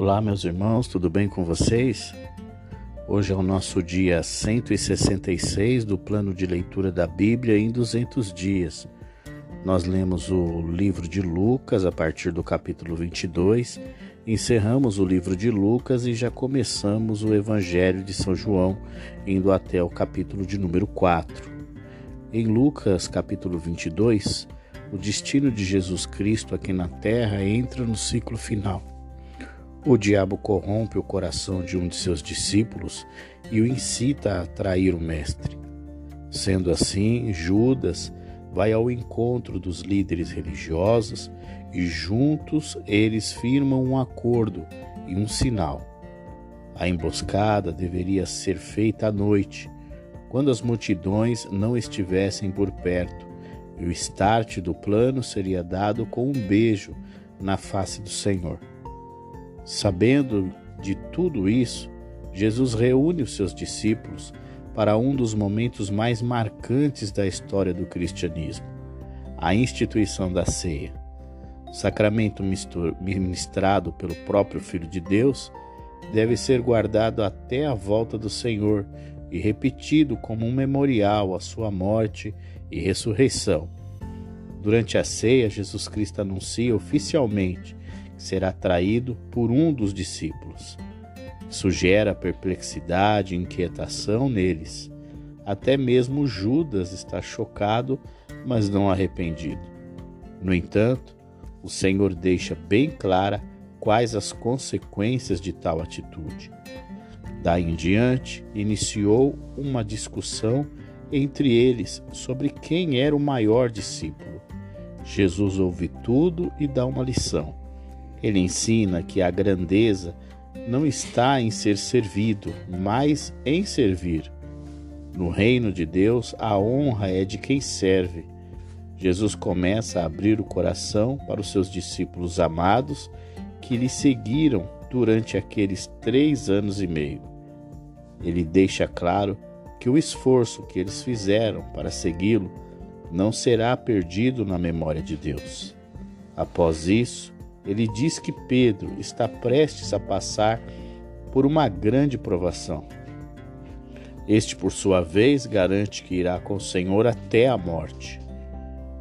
Olá meus irmãos, tudo bem com vocês? Hoje é o nosso dia 166 do plano de leitura da Bíblia em 200 dias. Nós lemos o livro de Lucas a partir do capítulo 22, encerramos o livro de Lucas e já começamos o Evangelho de São João, indo até o capítulo de número 4. Em Lucas capítulo 22, o destino de Jesus Cristo aqui na Terra entra no ciclo final. O diabo corrompe o coração de um de seus discípulos e o incita a trair o mestre. Sendo assim, Judas vai ao encontro dos líderes religiosos e juntos eles firmam um acordo e um sinal. A emboscada deveria ser feita à noite, quando as multidões não estivessem por perto, e o start do plano seria dado com um beijo na face do Senhor. Sabendo de tudo isso, Jesus reúne os seus discípulos para um dos momentos mais marcantes da história do cristianismo, a instituição da ceia. Sacramento ministrado pelo próprio Filho de Deus deve ser guardado até a volta do Senhor e repetido como um memorial à sua morte e ressurreição. Durante a ceia, Jesus Cristo anuncia oficialmente será traído por um dos discípulos. Isso gera perplexidade e inquietação neles. Até mesmo Judas está chocado, mas não arrependido. No entanto, o Senhor deixa bem clara quais as consequências de tal atitude. Daí em diante, iniciou uma discussão entre eles sobre quem era o maior discípulo. Jesus ouve tudo e dá uma lição. Ele ensina que a grandeza não está em ser servido, mas em servir. No reino de Deus, a honra é de quem serve. Jesus começa a abrir o coração para os seus discípulos amados que lhe seguiram durante aqueles 3 anos e meio. Ele deixa claro que o esforço que eles fizeram para segui-lo não será perdido na memória de Deus. Após isso, ele diz que Pedro está prestes a passar por uma grande provação. Este, por sua vez, garante que irá com o Senhor até a morte.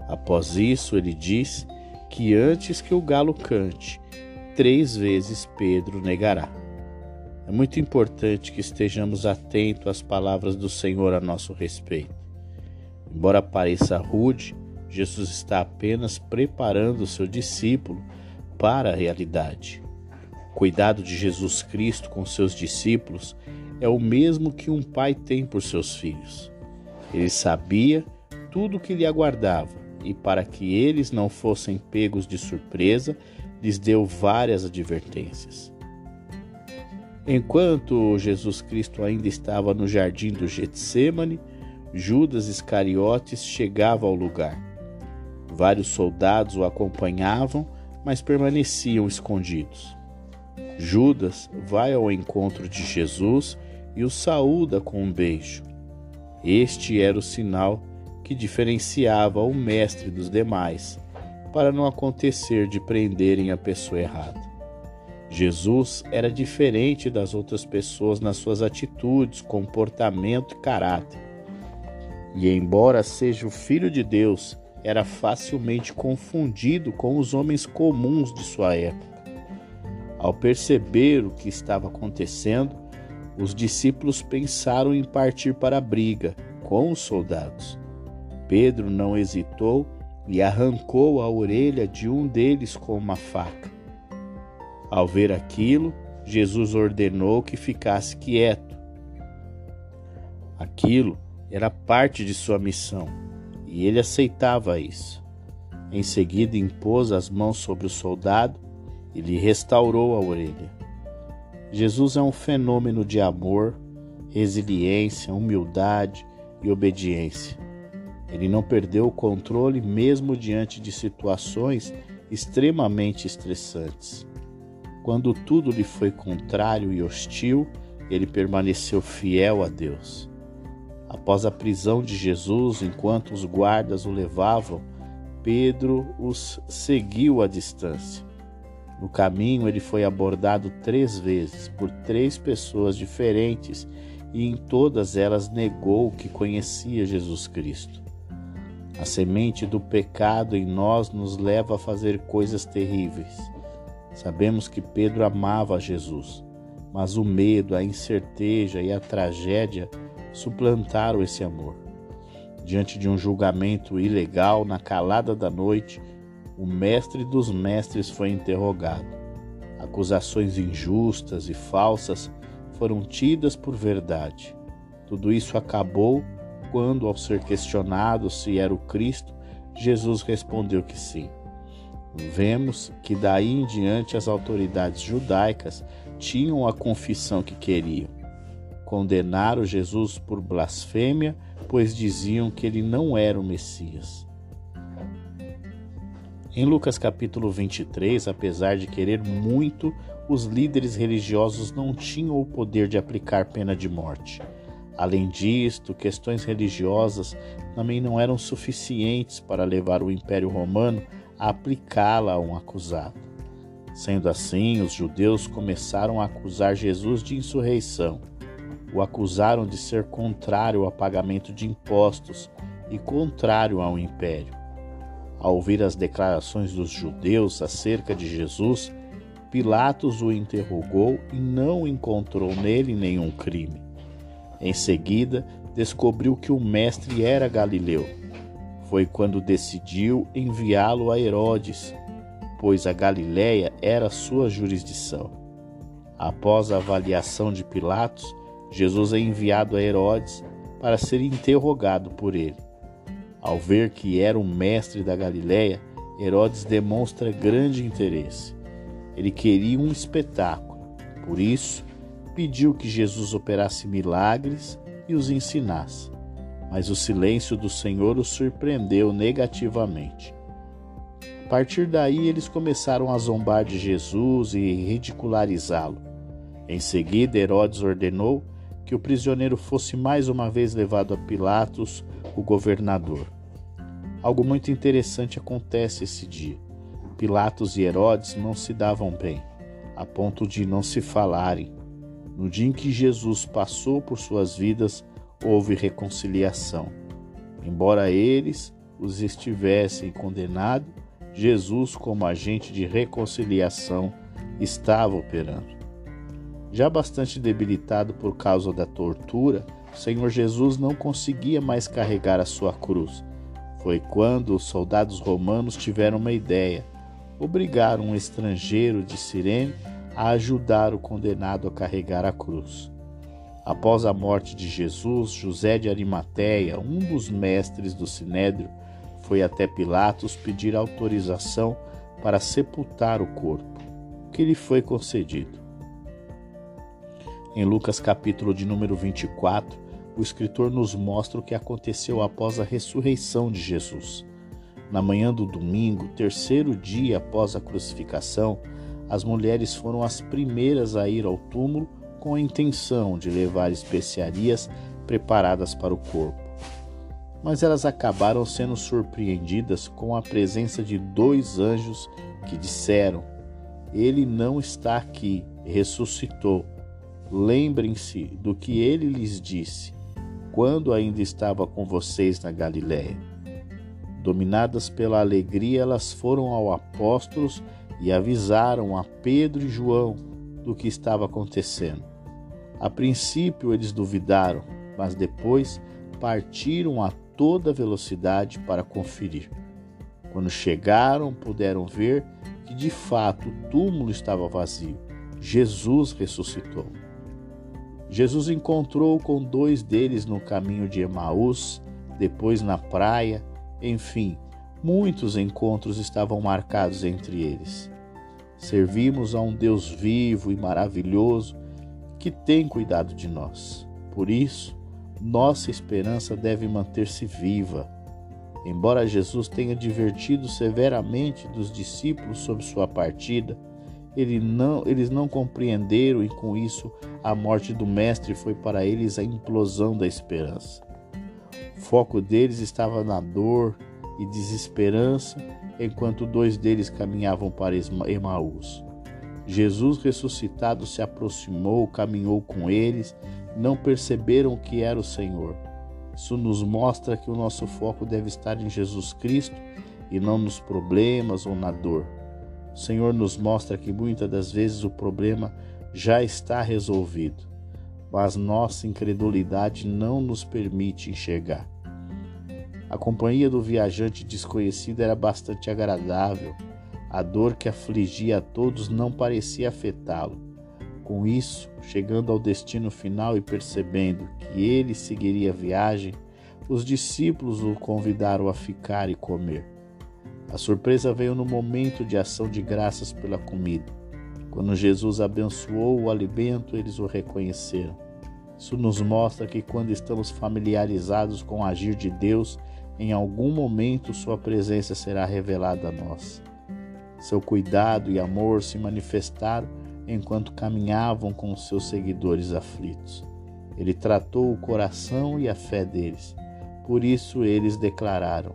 Após isso, ele diz que antes que o galo cante, 3 vezes Pedro negará. É muito importante que estejamos atentos às palavras do Senhor a nosso respeito. Embora pareça rude, Jesus está apenas preparando o seu discípulo para a realidade. O cuidado de Jesus Cristo com seus discípulos é o mesmo que um pai tem por seus filhos. Ele sabia tudo o que lhe aguardava e, para que eles não fossem pegos de surpresa, lhes deu várias advertências. Enquanto Jesus Cristo ainda estava no jardim do Getsêmane, Judas Iscariotes chegava ao lugar. Vários soldados o acompanhavam, mas permaneciam escondidos. Judas vai ao encontro de Jesus e o saúda com um beijo. Este era o sinal que diferenciava o mestre dos demais, para não acontecer de prenderem a pessoa errada. Jesus era diferente das outras pessoas nas suas atitudes, comportamento e caráter. E embora seja o Filho de Deus, era facilmente confundido com os homens comuns de sua época. Ao perceber o que estava acontecendo, os discípulos pensaram em partir para a briga com os soldados. Pedro não hesitou e arrancou a orelha de um deles com uma faca. Ao ver aquilo, Jesus ordenou que ficasse quieto. Aquilo era parte de sua missão. E ele aceitava isso. Em seguida, impôs as mãos sobre o soldado e lhe restaurou a orelha. Jesus é um fenômeno de amor, resiliência, humildade e obediência. Ele não perdeu o controle mesmo diante de situações extremamente estressantes. Quando tudo lhe foi contrário e hostil, ele permaneceu fiel a Deus. Após a prisão de Jesus, enquanto os guardas o levavam, Pedro os seguiu à distância. No caminho, ele foi abordado 3 vezes por 3 pessoas diferentes e em todas elas negou que conhecia Jesus Cristo. A semente do pecado em nós nos leva a fazer coisas terríveis. Sabemos que Pedro amava Jesus, mas o medo, a incerteza e a tragédia suplantaram esse amor. Diante de um julgamento ilegal, na calada da noite, o mestre dos mestres foi interrogado. Acusações injustas e falsas foram tidas por verdade. Tudo isso acabou quando, ao ser questionado se era o Cristo, Jesus respondeu que sim. Vemos que daí em diante as autoridades judaicas tinham a confissão que queriam. Condenaram Jesus por blasfêmia, pois diziam que ele não era o Messias. Em Lucas capítulo 23, apesar de querer muito, os líderes religiosos não tinham o poder de aplicar pena de morte. Além disto, questões religiosas também não eram suficientes para levar o Império Romano a aplicá-la a um acusado. Sendo assim, os judeus começaram a acusar Jesus de insurreição. O acusaram de ser contrário ao pagamento de impostos e contrário ao Império. Ao ouvir as declarações dos judeus acerca de Jesus, Pilatos o interrogou e não encontrou nele nenhum crime. Em seguida, descobriu que o mestre era galileu. Foi quando decidiu enviá-lo a Herodes, pois a Galileia era sua jurisdição. Após a avaliação de Pilatos, Jesus é enviado a Herodes para ser interrogado por ele. Ao ver que era o mestre da Galileia, Herodes demonstra grande interesse. Ele queria um espetáculo, por isso pediu que Jesus operasse milagres e os ensinasse. Mas o silêncio do Senhor o surpreendeu negativamente. A partir daí, eles começaram a zombar de Jesus e ridicularizá-lo. Em seguida, Herodes ordenou que o prisioneiro fosse mais uma vez levado a Pilatos, o governador. Algo muito interessante acontece esse dia. Pilatos e Herodes não se davam bem, a ponto de não se falarem. No dia em que Jesus passou por suas vidas, houve reconciliação. Embora eles os estivessem condenados, Jesus, como agente de reconciliação, estava operando. Já bastante debilitado por causa da tortura, o Senhor Jesus não conseguia mais carregar a sua cruz. Foi quando os soldados romanos tiveram uma ideia. Obrigaram um estrangeiro de Cirene a ajudar o condenado a carregar a cruz. Após a morte de Jesus, José de Arimateia, um dos mestres do Sinédrio, foi até Pilatos pedir autorização para sepultar o corpo, que lhe foi concedido. Em Lucas capítulo de número 24, o escritor nos mostra o que aconteceu após a ressurreição de Jesus. Na manhã do domingo, terceiro dia após a crucificação, as mulheres foram as primeiras a ir ao túmulo com a intenção de levar especiarias preparadas para o corpo. Mas elas acabaram sendo surpreendidas com a presença de 2 anjos que disseram: "Ele não está aqui, ressuscitou. Lembrem-se do que ele lhes disse, quando ainda estava com vocês na Galileia." Dominadas pela alegria, elas foram aos apóstolos e avisaram a Pedro e João do que estava acontecendo. A princípio eles duvidaram, mas depois partiram a toda velocidade para conferir. Quando chegaram, puderam ver que de fato o túmulo estava vazio. Jesus ressuscitou. Jesus encontrou com 2 deles no caminho de Emaús, depois na praia, enfim, muitos encontros estavam marcados entre eles. Servimos a um Deus vivo e maravilhoso que tem cuidado de nós. Por isso, nossa esperança deve manter-se viva. Embora Jesus tenha advertido severamente dos discípulos sobre sua partida, eles não compreenderam e com isso a morte do mestre foi para eles a implosão da esperança. O foco deles estava na dor e desesperança, enquanto 2 deles caminhavam para Emaús. Jesus ressuscitado se aproximou, caminhou com eles, não perceberam que era o Senhor. Isso nos mostra que o nosso foco deve estar em Jesus Cristo e não nos problemas ou na dor. O Senhor nos mostra que muitas das vezes o problema já está resolvido, mas nossa incredulidade não nos permite enxergar. A companhia do viajante desconhecido era bastante agradável. A dor que afligia a todos não parecia afetá-lo. Com isso, chegando ao destino final e percebendo que ele seguiria a viagem, os discípulos o convidaram a ficar e comer. A surpresa veio no momento de ação de graças pela comida. Quando Jesus abençoou o alimento, eles o reconheceram. Isso nos mostra que quando estamos familiarizados com o agir de Deus, em algum momento sua presença será revelada a nós. Seu cuidado e amor se manifestaram enquanto caminhavam com seus seguidores aflitos. Ele tratou o coração e a fé deles. Por isso eles declararam: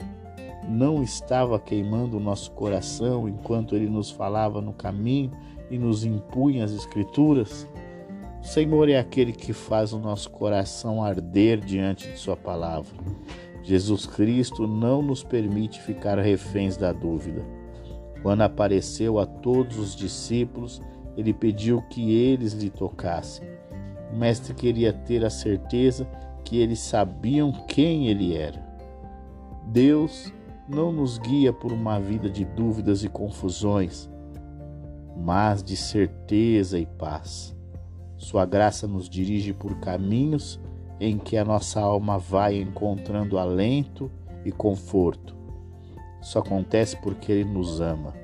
não estava queimando o nosso coração enquanto ele nos falava no caminho e nos impunha as Escrituras? O Senhor é aquele que faz o nosso coração arder diante de sua palavra. Jesus Cristo não nos permite ficar reféns da dúvida. Quando apareceu a todos os discípulos, ele pediu que eles lhe tocassem. O mestre queria ter a certeza que eles sabiam quem ele era. Deus não nos guia por uma vida de dúvidas e confusões, mas de certeza e paz. Sua graça nos dirige por caminhos em que a nossa alma vai encontrando alento e conforto. Isso acontece porque ele nos ama.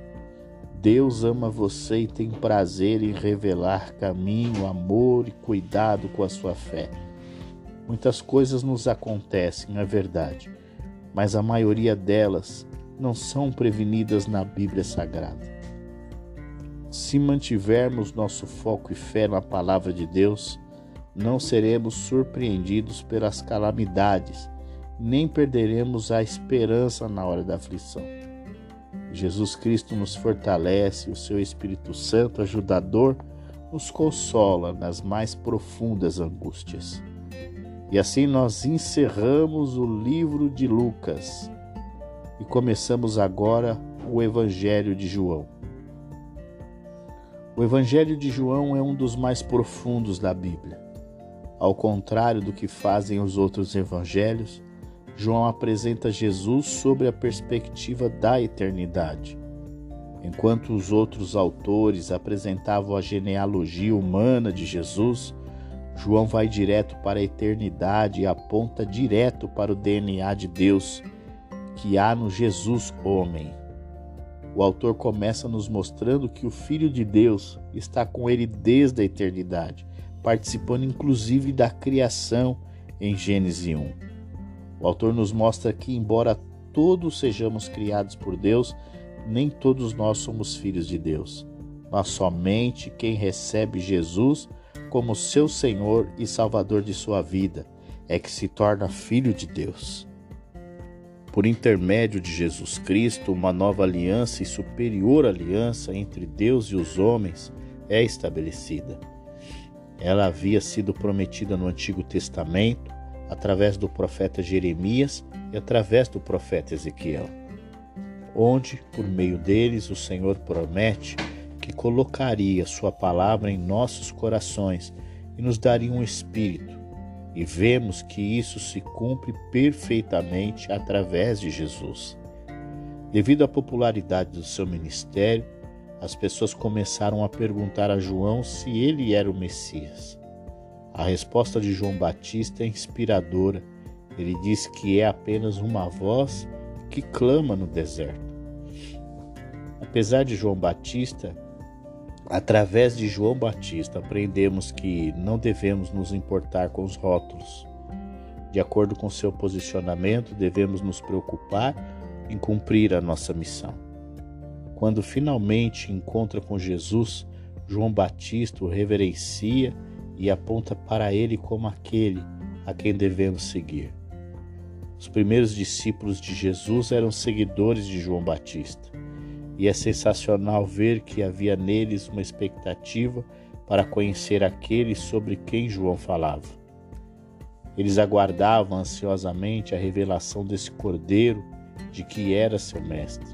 Deus ama você e tem prazer em revelar caminho, amor e cuidado com a sua fé. Muitas coisas nos acontecem, é verdade, mas a maioria delas não são prevenidas na Bíblia Sagrada. Se mantivermos nosso foco e fé na palavra de Deus, não seremos surpreendidos pelas calamidades, nem perderemos a esperança na hora da aflição. Jesus Cristo nos fortalece, o seu Espírito Santo ajudador nos consola nas mais profundas angústias. E assim nós encerramos o livro de Lucas e começamos agora o Evangelho de João. O Evangelho de João é um dos mais profundos da Bíblia. Ao contrário do que fazem os outros evangelhos, João apresenta Jesus sobre a perspectiva da eternidade. Enquanto os outros autores apresentavam a genealogia humana de Jesus, João vai direto para a eternidade e aponta direto para o DNA de Deus que há no Jesus homem. O autor começa nos mostrando que o Filho de Deus está com ele desde a eternidade, participando inclusive da criação em Gênesis 1. O autor nos mostra que, embora todos sejamos criados por Deus, nem todos nós somos filhos de Deus, mas somente quem recebe Jesus como seu Senhor e Salvador de sua vida é que se torna filho de Deus. Por intermédio de Jesus Cristo, uma nova aliança e superior aliança entre Deus e os homens é estabelecida. Ela havia sido prometida no Antigo Testamento, através do profeta Jeremias e através do profeta Ezequiel, onde, por meio deles, o Senhor promete que colocaria sua palavra em nossos corações e nos daria um espírito, e vemos que isso se cumpre perfeitamente através de Jesus. Devido à popularidade do seu ministério, as pessoas começaram a perguntar a João se ele era o Messias. A resposta de João Batista é inspiradora. Ele diz que é apenas uma voz que clama no deserto. Apesar de João Batista, através de João Batista, aprendemos que não devemos nos importar com os rótulos. De acordo com seu posicionamento, devemos nos preocupar em cumprir a nossa missão. Quando finalmente encontra com Jesus, João Batista o reverencia e aponta para ele como aquele a quem devemos seguir. Os primeiros discípulos de Jesus eram seguidores de João Batista. e é sensacional ver que havia neles uma expectativa para conhecer aquele sobre quem João falava. Eles aguardavam ansiosamente a revelação desse Cordeiro de que era seu mestre.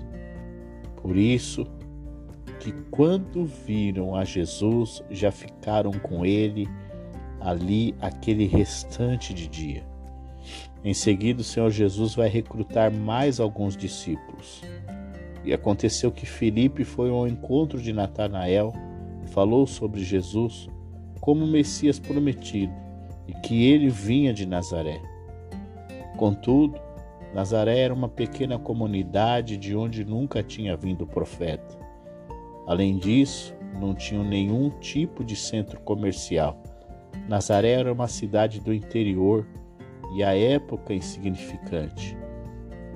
Por isso que quando viram a Jesus, já ficaram com ele ali aquele restante de dia. Em seguida, o Senhor Jesus vai recrutar mais alguns discípulos. E aconteceu que Filipe foi ao encontro de Natanael e falou sobre Jesus como o Messias prometido e que ele vinha de Nazaré. Contudo, Nazaré era uma pequena comunidade de onde nunca tinha vindo o profeta. Além disso, não tinham nenhum tipo de centro comercial. Nazaré era uma cidade do interior e à época insignificante.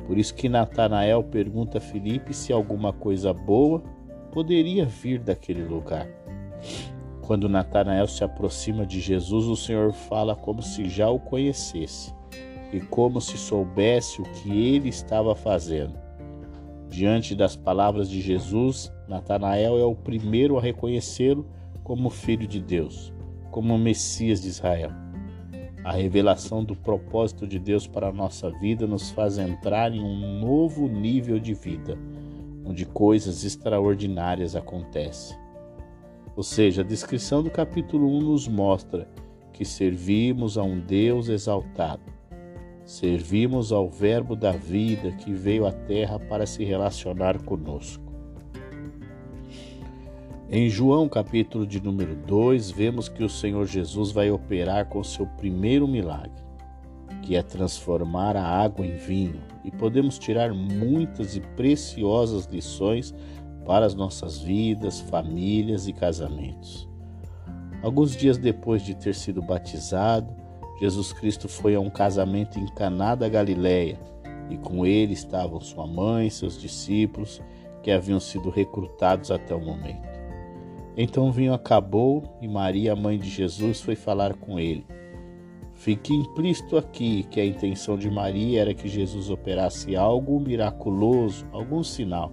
Por isso que Natanael pergunta a Filipe se alguma coisa boa poderia vir daquele lugar. Quando Natanael se aproxima de Jesus, o Senhor fala como se já o conhecesse e como se soubesse o que ele estava fazendo. Diante das palavras de Jesus, Natanael é o primeiro a reconhecê-lo como Filho de Deus, como o Messias de Israel. A revelação do propósito de Deus para a nossa vida nos faz entrar em um novo nível de vida, onde coisas extraordinárias acontecem. Ou seja, a descrição do capítulo 1 nos mostra que servimos a um Deus exaltado. Servimos ao Verbo da vida que veio à terra para se relacionar conosco. Em João, capítulo de número 2, vemos que o Senhor Jesus vai operar com seu primeiro milagre, que é transformar a água em vinho, e podemos tirar muitas e preciosas lições para as nossas vidas, famílias e casamentos. Alguns dias depois de ter sido batizado, Jesus Cristo foi a um casamento em Caná da Galileia, e com ele estavam sua mãe e seus discípulos, que haviam sido recrutados até o momento. Então o vinho acabou e Maria, mãe de Jesus, foi falar com ele. Fica implícito aqui que a intenção de Maria era que Jesus operasse algo miraculoso, algum sinal.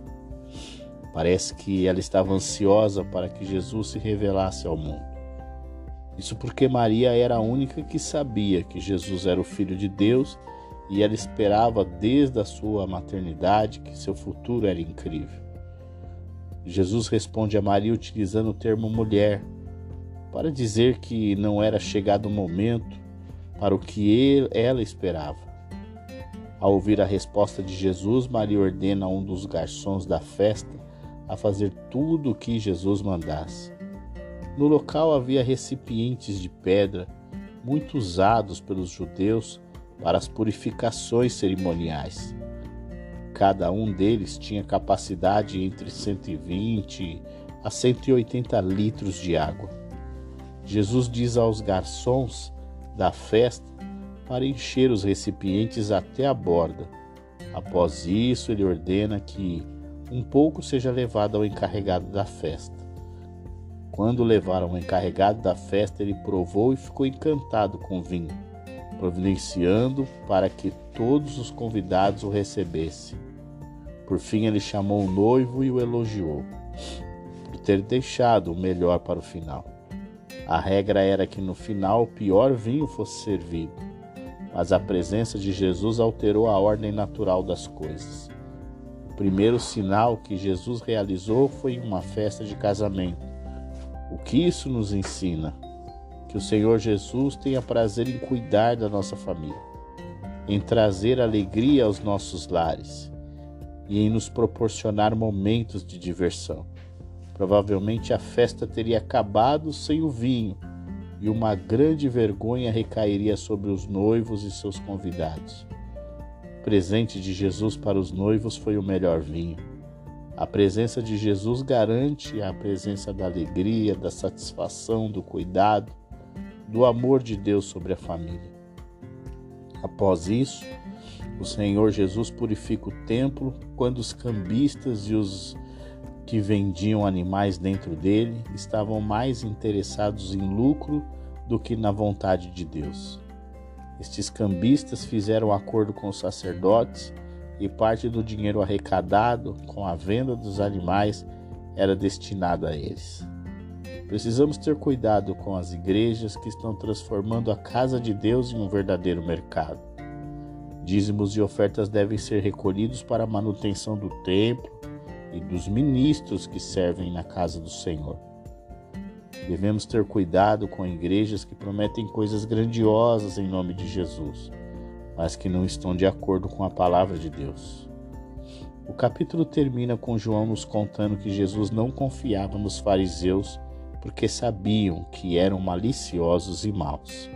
Parece que ela estava ansiosa para que Jesus se revelasse ao mundo. Isso porque Maria era a única que sabia que Jesus era o Filho de Deus e ela esperava desde a sua maternidade que seu futuro era incrível. Jesus responde a Maria utilizando o termo mulher para dizer que não era chegado o momento para o que ela esperava. Ao ouvir a resposta de Jesus, Maria ordena a um dos garçons da festa a fazer tudo o que Jesus mandasse. No local havia recipientes de pedra, muito usados pelos judeus para as purificações cerimoniais. Cada um deles tinha capacidade entre 120 a 180 litros de água. Jesus diz aos garçons da festa para encher os recipientes até a borda. Após isso, ele ordena que um pouco seja levado ao encarregado da festa. Quando levaram o encarregado da festa, ele provou e ficou encantado com o vinho, providenciando para que todos os convidados o recebessem. Por fim, ele chamou o noivo e o elogiou, por ter deixado o melhor para o final. A regra era que no final o pior vinho fosse servido, mas a presença de Jesus alterou a ordem natural das coisas. O primeiro sinal que Jesus realizou foi em uma festa de casamento. O que isso nos ensina? Que o Senhor Jesus tenha prazer em cuidar da nossa família, em trazer alegria aos nossos lares e em nos proporcionar momentos de diversão. Provavelmente a festa teria acabado sem o vinho e uma grande vergonha recairia sobre os noivos e seus convidados. O presente de Jesus para os noivos foi o melhor vinho. A presença de Jesus garante a presença da alegria, da satisfação, do cuidado, do amor de Deus sobre a família. Após isso, o Senhor Jesus purifica o templo quando os cambistas e os que vendiam animais dentro dele estavam mais interessados em lucro do que na vontade de Deus. Estes cambistas fizeram acordo com os sacerdotes e parte do dinheiro arrecadado com a venda dos animais era destinado a eles. Precisamos ter cuidado com as igrejas que estão transformando a casa de Deus em um verdadeiro mercado. Dízimos e ofertas devem ser recolhidos para a manutenção do templo e dos ministros que servem na casa do Senhor. Devemos ter cuidado com igrejas que prometem coisas grandiosas em nome de Jesus, mas que não estão de acordo com a palavra de Deus. O capítulo termina com João nos contando que Jesus não confiava nos fariseus porque sabiam que eram maliciosos e maus.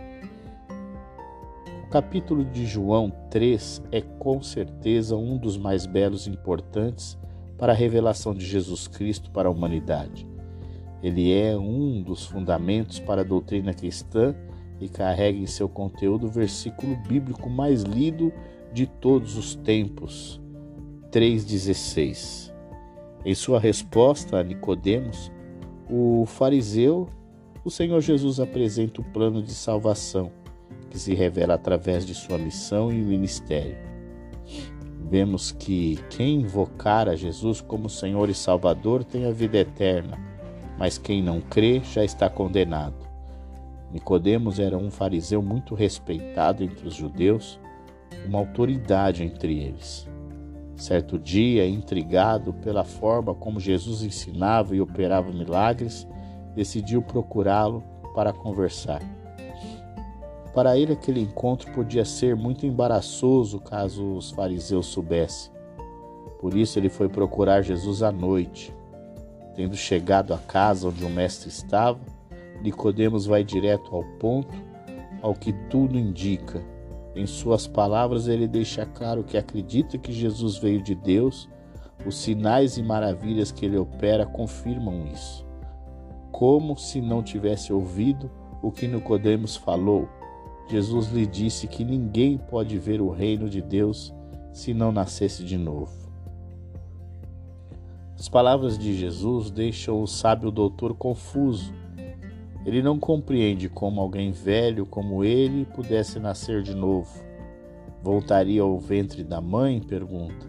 O capítulo de João 3 é com certeza um dos mais belos e importantes para a revelação de Jesus Cristo para a humanidade. Ele é um dos fundamentos para a doutrina cristã e carrega em seu conteúdo o versículo bíblico mais lido de todos os tempos, 3:16. Em sua resposta a Nicodemos, o fariseu, o Senhor Jesus apresenta o plano de salvação, que se revela através de sua missão e ministério. Vemos que quem invocar a Jesus como Senhor e Salvador tem a vida eterna, mas quem não crê já está condenado. Nicodemos era um fariseu muito respeitado entre os judeus, uma autoridade entre eles. Certo dia, intrigado pela forma como Jesus ensinava e operava milagres, decidiu procurá-lo para conversar. Para ele, aquele encontro podia ser muito embaraçoso caso os fariseus soubessem. Por isso, ele foi procurar Jesus à noite. Tendo chegado à casa onde o mestre estava, Nicodemos vai direto ao ponto, ao que tudo indica. Em suas palavras, ele deixa claro que acredita que Jesus veio de Deus. Os sinais e maravilhas que ele opera confirmam isso. Como se não tivesse ouvido o que Nicodemos falou, Jesus lhe disse que ninguém pode ver o reino de Deus se não nascesse de novo. As palavras de Jesus deixam o sábio doutor confuso. Ele não compreende como alguém velho como ele pudesse nascer de novo. Voltaria ao ventre da mãe? Pergunta.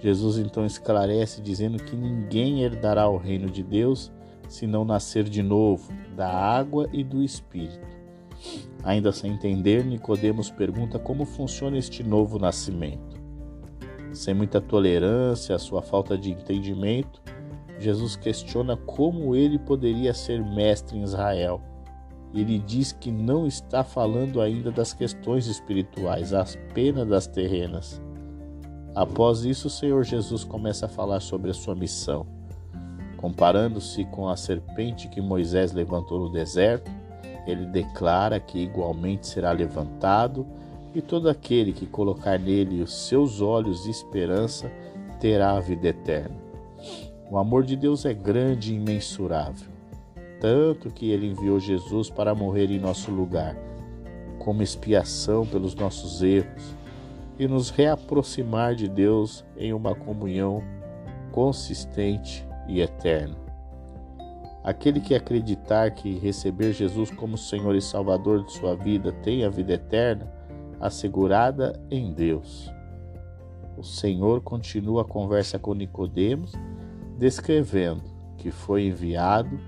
Jesus então esclarece dizendo que ninguém herdará o reino de Deus se não nascer de novo, da água e do Espírito. Ainda sem entender, Nicodemos pergunta como funciona este novo nascimento. Sem muita tolerância à sua falta de entendimento, Jesus questiona como ele poderia ser mestre em Israel. Ele diz que não está falando ainda das questões espirituais, apenas das terrenas. Após isso, o Senhor Jesus começa a falar sobre a sua missão. Comparando-se com a serpente que Moisés levantou no deserto, ele declara que igualmente será levantado e todo aquele que colocar nele os seus olhos de esperança terá a vida eterna. O amor de Deus é grande e imensurável, tanto que ele enviou Jesus para morrer em nosso lugar, como expiação pelos nossos erros, e nos reaproximar de Deus em uma comunhão consistente e eterna. Aquele que acreditar que receber Jesus como Senhor e Salvador de sua vida tem a vida eterna, assegurada em Deus. O Senhor continua a conversa com Nicodemos, descrevendo que foi enviado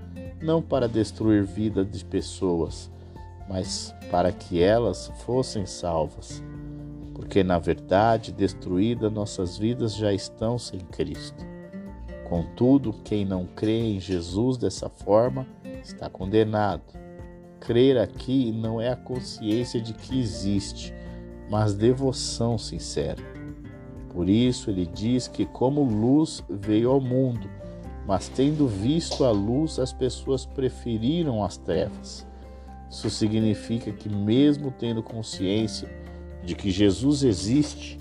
não para destruir vida de pessoas, mas para que elas fossem salvas, porque na verdade destruídas nossas vidas já estão sem Cristo. Contudo, quem não crê em Jesus dessa forma está condenado. Crer aqui não é a consciência de que existe, mas devoção sincera. Por isso ele diz que como luz veio ao mundo, mas tendo visto a luz, as pessoas preferiram as trevas. Isso significa que mesmo tendo consciência de que Jesus existe,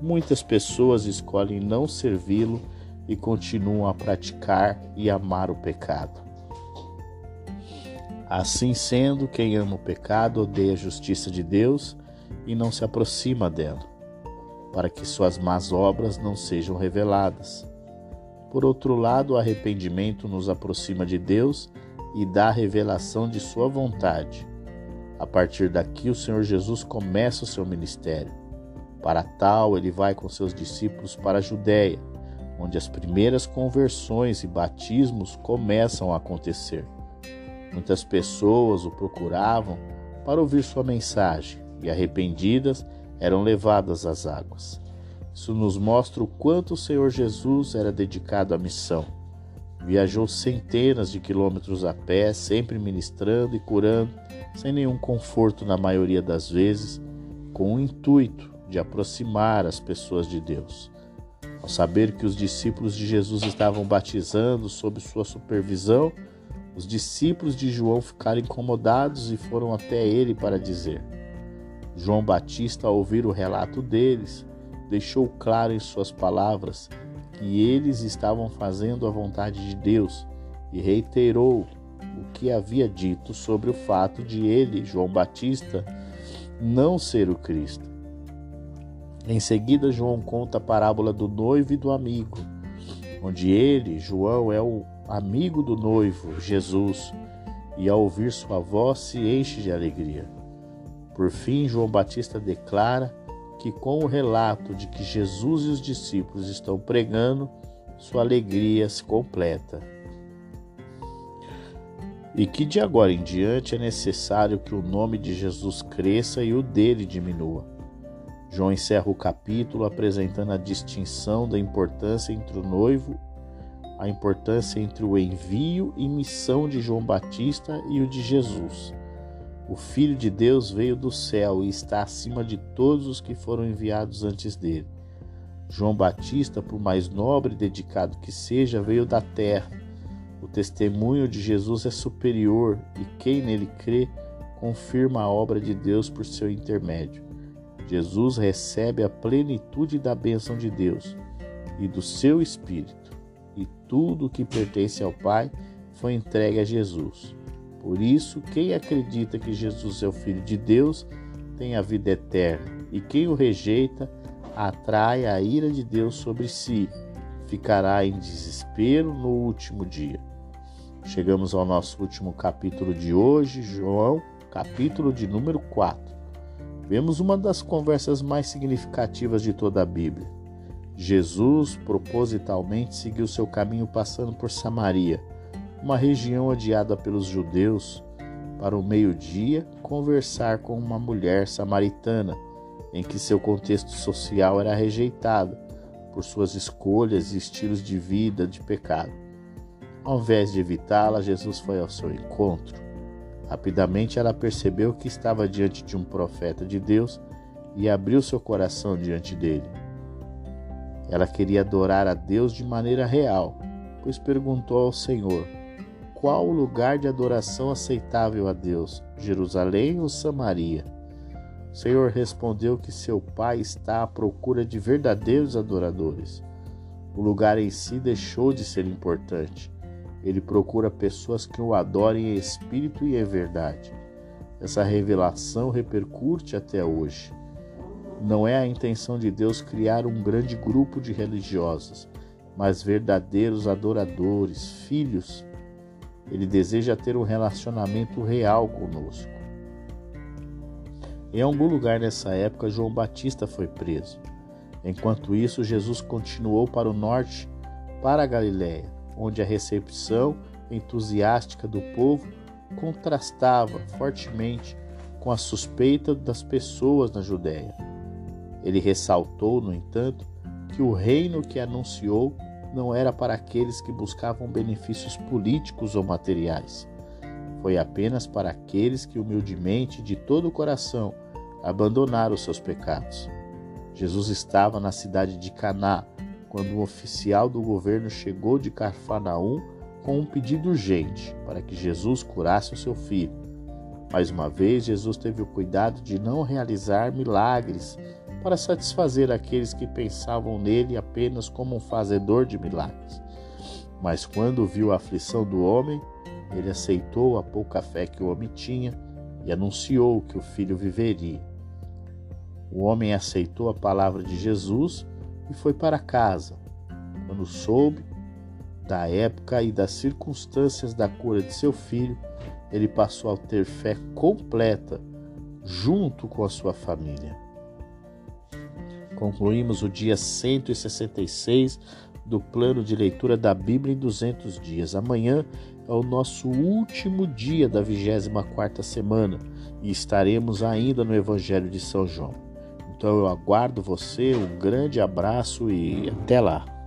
muitas pessoas escolhem não servi-lo e continuam a praticar e amar o pecado. Assim sendo, quem ama o pecado odeia a justiça de Deus e não se aproxima dela, para que suas más obras não sejam reveladas. Por outro lado, o arrependimento nos aproxima de Deus e dá a revelação de sua vontade. A partir daqui, o Senhor Jesus começa o seu ministério. Para tal, ele vai com seus discípulos para a Judéia, onde as primeiras conversões e batismos começam a acontecer. Muitas pessoas o procuravam para ouvir sua mensagem e, arrependidas, eram levadas às águas. Isso nos mostra o quanto o Senhor Jesus era dedicado à missão. Viajou centenas de quilômetros a pé, sempre ministrando e curando, sem nenhum conforto na maioria das vezes, com o intuito de aproximar as pessoas de Deus. Ao saber que os discípulos de Jesus estavam batizando sob sua supervisão, os discípulos de João ficaram incomodados e foram até ele para dizer. João Batista, ao ouvir o relato deles, deixou claro em suas palavras que eles estavam fazendo a vontade de Deus e reiterou o que havia dito sobre o fato de ele, João Batista, não ser o Cristo. Em seguida, João conta a parábola do noivo e do amigo, onde ele, João, é o amigo do noivo, Jesus, e ao ouvir sua voz se enche de alegria. Por fim, João Batista declara que com o relato de que Jesus e os discípulos estão pregando, sua alegria se completa. E que de agora em diante é necessário que o nome de Jesus cresça e o dele diminua. João encerra o capítulo apresentando a distinção da importância entre o noivo, a importância entre o envio e missão de João Batista e o de Jesus. O Filho de Deus veio do céu e está acima de todos os que foram enviados antes dele. João Batista, por mais nobre e dedicado que seja, veio da terra. O testemunho de Jesus é superior e quem nele crê confirma a obra de Deus por seu intermédio. Jesus recebe a plenitude da bênção de Deus e do seu Espírito, e tudo o que pertence ao Pai foi entregue a Jesus. Por isso, quem acredita que Jesus é o Filho de Deus tem a vida eterna, e quem o rejeita atrai a ira de Deus sobre si, ficará em desespero no último dia. Chegamos ao nosso último capítulo de hoje, João, capítulo de número 4. Vemos uma das conversas mais significativas de toda a Bíblia. Jesus propositalmente seguiu seu caminho passando por Samaria, uma região odiada pelos judeus, para o meio-dia conversar com uma mulher samaritana, em que seu contexto social era rejeitado por suas escolhas e estilos de vida de pecado. Ao invés de evitá-la, Jesus foi ao seu encontro. Rapidamente ela percebeu que estava diante de um profeta de Deus e abriu seu coração diante dele. Ela queria adorar a Deus de maneira real, pois perguntou ao Senhor: qual o lugar de adoração aceitável a Deus, Jerusalém ou Samaria? O Senhor respondeu que seu Pai está à procura de verdadeiros adoradores. O lugar em si deixou de ser importante. Ele procura pessoas que o adorem em espírito e em verdade. Essa revelação repercute até hoje. Não é a intenção de Deus criar um grande grupo de religiosos, mas verdadeiros adoradores, filhos. Ele deseja ter um relacionamento real conosco. Em algum lugar nessa época, João Batista foi preso. Enquanto isso, Jesus continuou para o norte, para a Galileia, onde a recepção entusiástica do povo contrastava fortemente com a suspeita das pessoas na Judéia. Ele ressaltou, no entanto, que o reino que anunciou não era para aqueles que buscavam benefícios políticos ou materiais. Foi apenas para aqueles que humildemente, de todo o coração, abandonaram seus pecados. Jesus estava na cidade de Caná, quando um oficial do governo chegou de Cafarnaum com um pedido urgente para que Jesus curasse o seu filho. Mais uma vez, Jesus teve o cuidado de não realizar milagres para satisfazer aqueles que pensavam nele apenas como um fazedor de milagres. Mas quando viu a aflição do homem, ele aceitou a pouca fé que o homem tinha e anunciou que o filho viveria. O homem aceitou a palavra de Jesus e foi para casa. Quando soube da época e das circunstâncias da cura de seu filho, ele passou a ter fé completa junto com a sua família. Concluímos o dia 166 do plano de leitura da Bíblia em 200 dias. Amanhã é o nosso último dia da 24ª semana e estaremos ainda no Evangelho de São João. Então eu aguardo você, um grande abraço e até lá!